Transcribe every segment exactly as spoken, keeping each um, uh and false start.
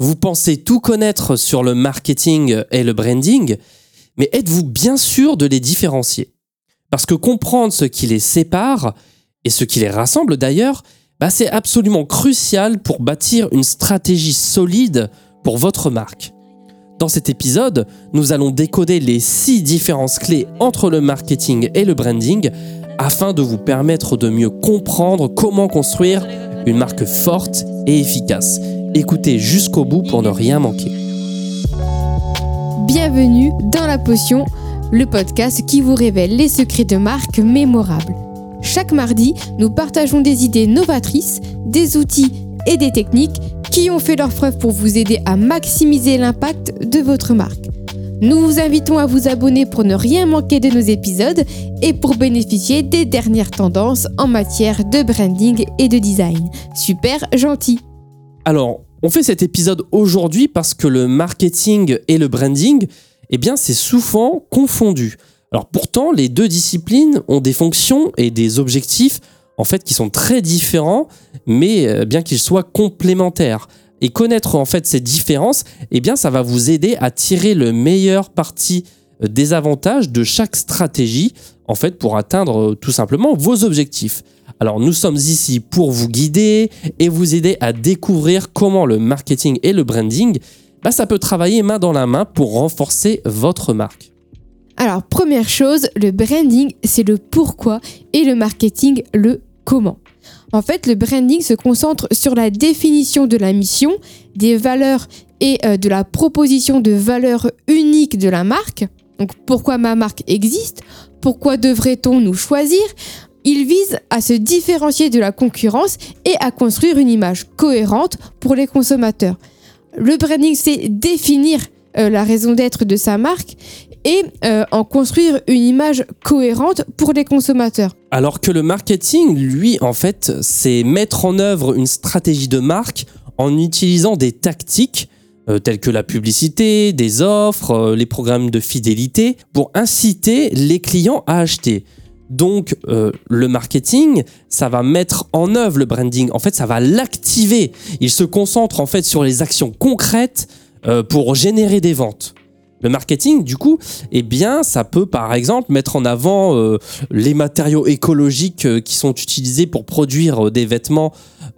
Vous pensez tout connaître sur le marketing et le branding, mais êtes-vous bien sûr de les différencier? Parce que comprendre ce qui les sépare, et ce qui les rassemble d'ailleurs, bah c'est absolument crucial pour bâtir une stratégie solide pour votre marque. Dans cet épisode, nous allons décoder les six différences clés entre le marketing et le branding afin de vous permettre de mieux comprendre comment construire une marque forte et efficace. Écoutez jusqu'au bout pour ne rien manquer. Bienvenue dans La Potion, le podcast qui vous révèle les secrets de marques mémorables. Chaque mardi, nous partageons des idées novatrices, des outils et des techniques qui ont fait leur preuve pour vous aider à maximiser l'impact de votre marque. Nous vous invitons à vous abonner pour ne rien manquer de nos épisodes et pour bénéficier des dernières tendances en matière de branding et de design. Super gentil! Alors, on fait cet épisode aujourd'hui parce que le marketing et le branding, eh bien, c'est souvent confondu. Alors pourtant, les deux disciplines ont des fonctions et des objectifs en fait qui sont très différents, mais bien qu'ils soient complémentaires. Et connaître en fait ces différences, eh bien ça va vous aider à tirer le meilleur parti des avantages de chaque stratégie en fait pour atteindre tout simplement vos objectifs. Alors nous sommes ici pour vous guider et vous aider à découvrir comment le marketing et le branding, bah, ça peut travailler main dans la main pour renforcer votre marque. Alors, première chose, le branding, c'est le pourquoi et le marketing, le comment. En fait, le branding se concentre sur la définition de la mission, des valeurs et euh, de la proposition de valeur unique de la marque. Donc, pourquoi ma marque existe? Pourquoi devrait-on nous choisir? Il vise à se différencier de la concurrence et à construire une image cohérente pour les consommateurs. Le branding, c'est définir euh, la raison d'être de sa marque et euh, en construire une image cohérente pour les consommateurs. Alors que le marketing, lui, en fait, c'est mettre en œuvre une stratégie de marque en utilisant des tactiques euh, telles que la publicité, des offres, euh, les programmes de fidélité pour inciter les clients à acheter. Donc, euh, le marketing, ça va mettre en œuvre le branding. En fait, ça va l'activer. Il se concentre en fait sur les actions concrètes euh, pour générer des ventes. Le marketing, du coup, eh bien, ça peut par exemple mettre en avant euh, les matériaux écologiques euh, qui sont utilisés pour produire euh, des vêtements.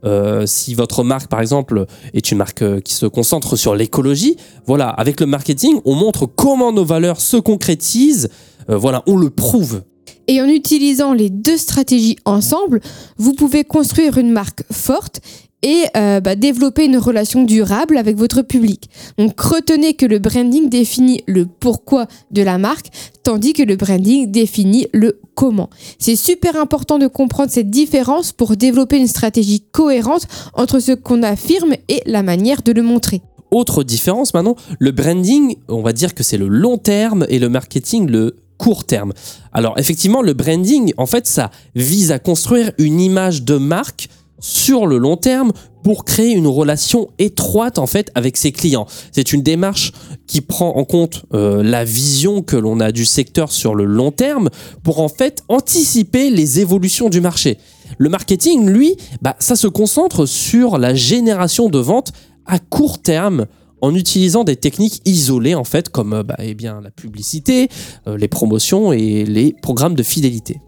Euh, si votre marque, par exemple, est une marque euh, qui se concentre sur l'écologie, voilà, avec le marketing, on montre comment nos valeurs se concrétisent. Euh, voilà, on le prouve. Et en utilisant les deux stratégies ensemble, vous pouvez construire une marque forte et euh, bah, développer une relation durable avec votre public. Donc retenez que le branding définit le pourquoi de la marque, tandis que le branding définit le comment. C'est super important de comprendre cette différence pour développer une stratégie cohérente entre ce qu'on affirme et la manière de le montrer. Autre différence maintenant, le branding, on va dire que c'est le long terme et le marketing le court terme. Alors effectivement, le branding, en fait, ça vise à construire une image de marque sur le long terme pour créer une relation étroite en fait avec ses clients. C'est une démarche qui prend en compte euh, la vision que l'on a du secteur sur le long terme pour en fait anticiper les évolutions du marché. Le marketing, lui, bah, ça se concentre sur la génération de ventes à court terme en utilisant des techniques isolées en fait comme euh, bah, eh bien, la publicité, euh, les promotions et les programmes de fidélité.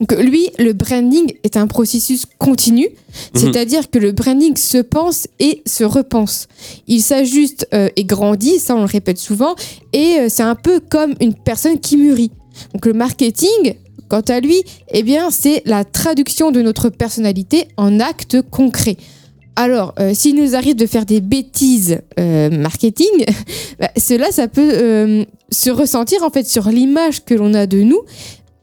Donc lui, le branding est un processus continu, mmh. c'est-à-dire que le branding se pense et se repense. Il s'ajuste euh, et grandit, ça on le répète souvent, et euh, c'est un peu comme une personne qui mûrit. Donc le marketing, quant à lui, eh bien, c'est la traduction de notre personnalité en actes concrets. Alors, euh, s'il nous arrive de faire des bêtises euh, marketing, bah, cela, ça peut euh, se ressentir en fait sur l'image que l'on a de nous,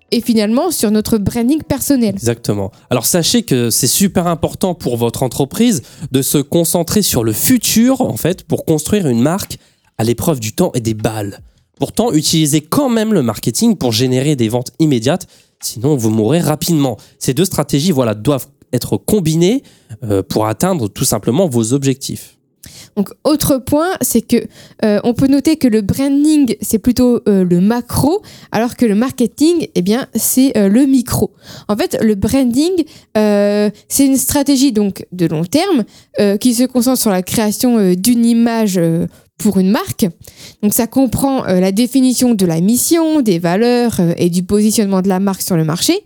et finalement sur notre branding personnel. Exactement. Alors sachez que c'est super important pour votre entreprise de se concentrer sur le futur en fait pour construire une marque à l'épreuve du temps et des balles. Pourtant, utilisez quand même le marketing pour générer des ventes immédiates, sinon vous mourrez rapidement. Ces deux stratégies voilà, doivent être combinées euh, pour atteindre tout simplement vos objectifs. Donc, autre point, c'est que euh, on peut noter que le branding, c'est plutôt euh, le macro, alors que le marketing, eh bien, c'est euh, le micro. En fait, le branding, euh, c'est une stratégie donc de long terme euh, qui se concentre sur la création euh, d'une image euh, pour une marque. Donc, ça comprend euh, la définition de la mission, des valeurs euh, et du positionnement de la marque sur le marché.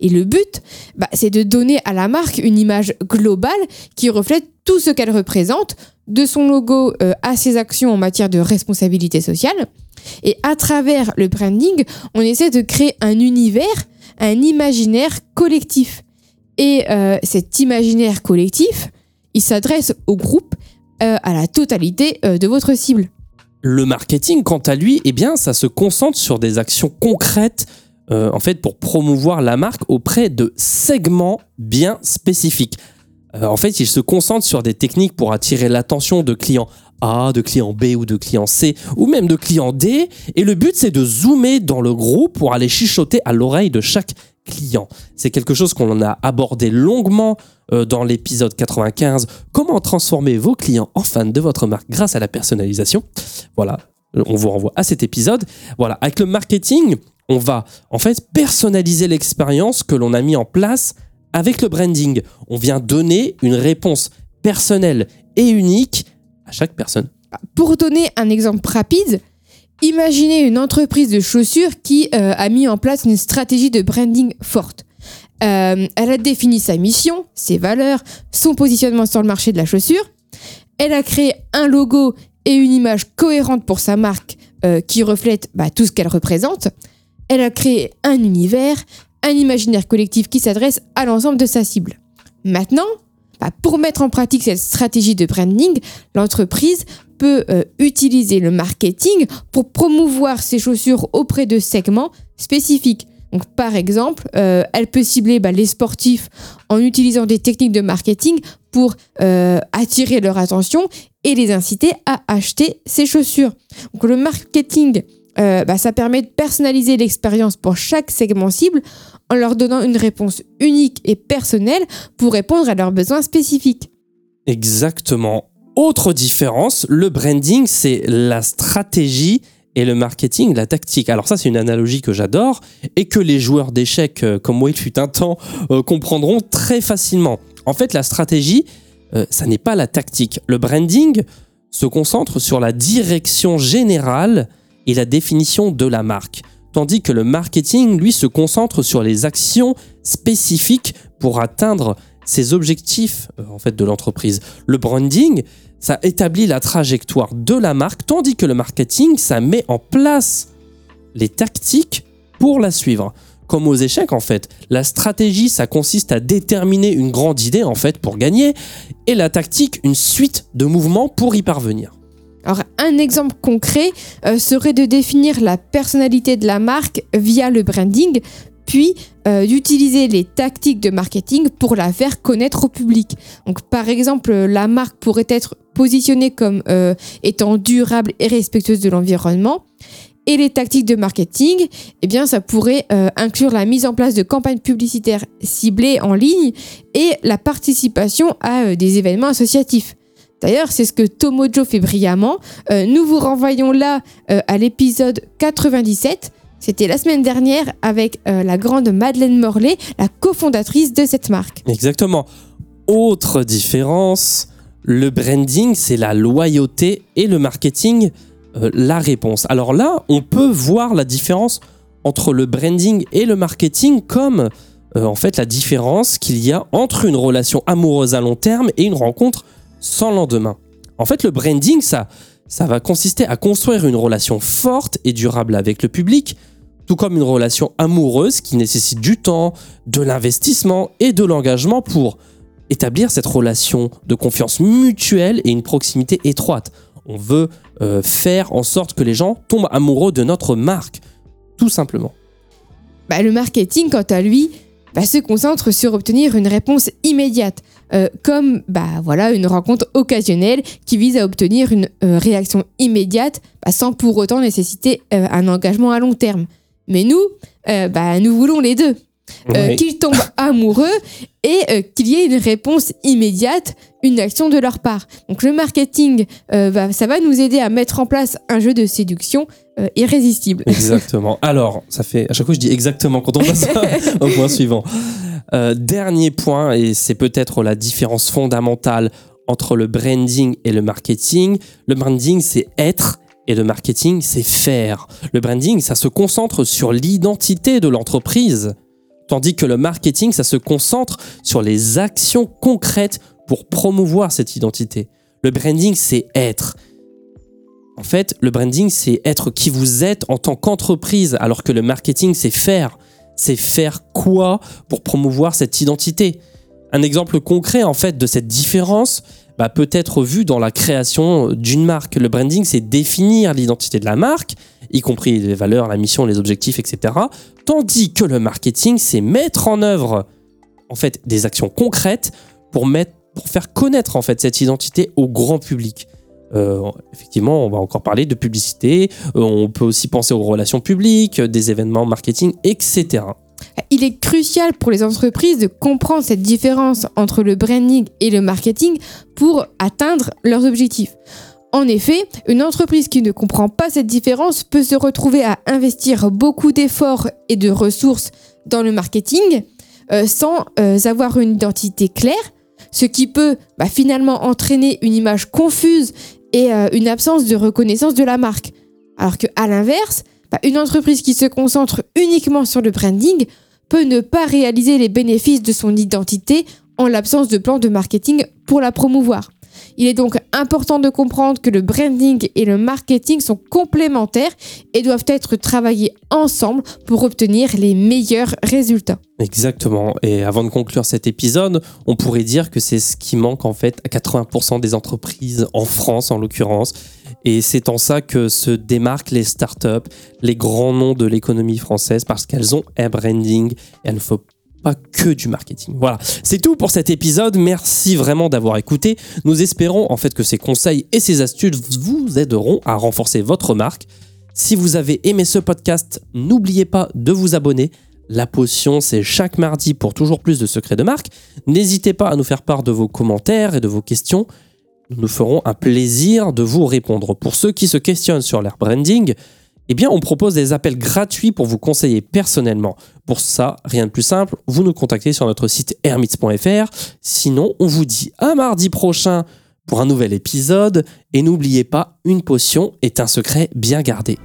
Et le but, bah, c'est de donner à la marque une image globale qui reflète tout ce qu'elle représente, de son logo euh, à ses actions en matière de responsabilité sociale. Et à travers le branding, on essaie de créer un univers, un imaginaire collectif. Et euh, cet imaginaire collectif, il s'adresse au groupe, euh, à la totalité euh, de votre cible. Le marketing, quant à lui, eh bien, ça se concentre sur des actions concrètes, Euh, en fait, pour promouvoir la marque auprès de segments bien spécifiques. Euh, en fait, ils se concentrent sur des techniques pour attirer l'attention de clients A, de clients B ou de clients C, ou même de clients D. Et le but, c'est de zoomer dans le groupe pour aller chuchoter à l'oreille de chaque client. C'est quelque chose qu'on a abordé longuement euh, dans l'épisode quatre-vingt-quinze. Comment transformer vos clients en fans de votre marque grâce à la personnalisation. Voilà, on vous renvoie à cet épisode. Voilà, avec le marketing, on va en fait personnaliser l'expérience que l'on a mis en place avec le branding. On vient donner une réponse personnelle et unique à chaque personne. Pour donner un exemple rapide, imaginez une entreprise de chaussures qui euh, a mis en place une stratégie de branding forte. Euh, elle a défini sa mission, ses valeurs, son positionnement sur le marché de la chaussure. Elle a créé un logo et une image cohérente pour sa marque euh, qui reflète bah, tout ce qu'elle représente. Elle a créé un univers, un imaginaire collectif qui s'adresse à l'ensemble de sa cible. Maintenant, bah pour mettre en pratique cette stratégie de branding, l'entreprise peut euh, utiliser le marketing pour promouvoir ses chaussures auprès de segments spécifiques. Donc, par exemple, euh, elle peut cibler bah, les sportifs en utilisant des techniques de marketing pour euh, attirer leur attention et les inciter à acheter ses chaussures. Donc, le marketing Euh, bah, ça permet de personnaliser l'expérience pour chaque segment cible en leur donnant une réponse unique et personnelle pour répondre à leurs besoins spécifiques. Exactement. Autre différence, le branding, c'est la stratégie et le marketing, la tactique. Alors ça, c'est une analogie que j'adore et que les joueurs d'échecs, euh, comme moi il fut un temps, euh, comprendront très facilement. En fait, la stratégie, euh, ça n'est pas la tactique. Le branding se concentre sur la direction générale et la définition de la marque, tandis que le marketing, lui, se concentre sur les actions spécifiques pour atteindre ses objectifs euh, en fait, de l'entreprise. Le branding, ça établit la trajectoire de la marque, tandis que le marketing, ça met en place les tactiques pour la suivre. Comme aux échecs, en fait, la stratégie, ça consiste à déterminer une grande idée, en fait, pour gagner, et la tactique, une suite de mouvements pour y parvenir. Alors, un exemple concret euh, serait de définir la personnalité de la marque via le branding, puis euh, d'utiliser les tactiques de marketing pour la faire connaître au public. Donc, par exemple, la marque pourrait être positionnée comme euh, étant durable et respectueuse de l'environnement. Et les tactiques de marketing, eh bien, ça pourrait euh, inclure la mise en place de campagnes publicitaires ciblées en ligne et la participation à euh, des événements associatifs. D'ailleurs, c'est ce que Tomojo fait brillamment. Euh, nous vous renvoyons là euh, à l'épisode quatre-vingt-dix-sept. C'était la semaine dernière avec euh, la grande Madeleine Morlet, la cofondatrice de cette marque. Exactement. Autre différence, le branding, c'est la loyauté et le marketing, euh, la réponse. Alors là, on peut voir la différence entre le branding et le marketing comme euh, en fait la différence qu'il y a entre une relation amoureuse à long terme et une rencontre sans lendemain. En fait, le branding, ça, ça va consister à construire une relation forte et durable avec le public, tout comme une relation amoureuse qui nécessite du temps, de l'investissement et de l'engagement pour établir cette relation de confiance mutuelle et une proximité étroite. On veut euh, faire en sorte que les gens tombent amoureux de notre marque, tout simplement. Bah, le marketing, quant à lui, bah, se concentre sur obtenir une réponse immédiate. Euh, comme bah, voilà, une rencontre occasionnelle qui vise à obtenir une euh, réaction immédiate bah, sans pour autant nécessiter euh, un engagement à long terme. Mais nous, euh, bah, nous voulons les deux. euh, oui. qu'ils tombent amoureux et euh, qu'il y ait une réponse immédiate, une action de leur part. Donc le marketing, euh, bah, ça va nous aider à mettre en place un jeu de séduction euh, irrésistible. Exactement. Alors, ça fait à chaque fois je dis exactement quand on passe au point suivant. Euh, dernier point, et c'est peut-être la différence fondamentale entre le branding et le marketing. Le branding, c'est être, et le marketing, c'est faire. Le branding, ça se concentre sur l'identité de l'entreprise, tandis que le marketing, ça se concentre sur les actions concrètes pour promouvoir cette identité. Le branding, c'est être. En fait, le branding, c'est être qui vous êtes en tant qu'entreprise, alors que le marketing, c'est faire. C'est faire quoi pour promouvoir cette identité ? Un exemple concret en fait de cette différence bah, peut être vu dans la création d'une marque. Le branding, c'est définir l'identité de la marque, y compris les valeurs, la mission, les objectifs, et cetera. Tandis que le marketing, c'est mettre en œuvre en fait, des actions concrètes pour, mettre, pour faire connaître en fait, cette identité au grand public. Euh, effectivement, on va encore parler de publicité, euh, on peut aussi penser aux relations publiques, euh, des événements marketing, et cetera. Il est crucial pour les entreprises de comprendre cette différence entre le branding et le marketing pour atteindre leurs objectifs. En effet, une entreprise qui ne comprend pas cette différence peut se retrouver à investir beaucoup d'efforts et de ressources dans le marketing euh, sans euh, avoir une identité claire, ce qui peut bah, finalement entraîner une image confuse et euh, une absence de reconnaissance de la marque. Alors qu'à l'inverse, bah, une entreprise qui se concentre uniquement sur le branding peut ne pas réaliser les bénéfices de son identité en l'absence de plan de marketing pour la promouvoir. Il est donc important de comprendre que le branding et le marketing sont complémentaires et doivent être travaillés ensemble pour obtenir les meilleurs résultats. Exactement. Et avant de conclure cet épisode, on pourrait dire que c'est ce qui manque en fait à quatre-vingts pour cent des entreprises en France en l'occurrence. Et c'est en ça que se démarquent les startups, les grands noms de l'économie française parce qu'elles ont un branding et elles ne font pas que du marketing. Voilà, c'est tout pour cet épisode. Merci vraiment d'avoir écouté. Nous espérons en fait que ces conseils et ces astuces vous aideront à renforcer votre marque. Si vous avez aimé ce podcast, n'oubliez pas de vous abonner. La Potion, c'est chaque mardi pour toujours plus de secrets de marque. N'hésitez pas à nous faire part de vos commentaires et de vos questions. Nous nous ferons un plaisir de vous répondre. Pour ceux qui se questionnent sur leur branding, eh bien, on propose des appels gratuits pour vous conseiller personnellement. Pour ça, rien de plus simple, vous nous contactez sur notre site hermits point f r. Sinon, on vous dit à mardi prochain pour un nouvel épisode. Et n'oubliez pas, une potion est un secret bien gardé.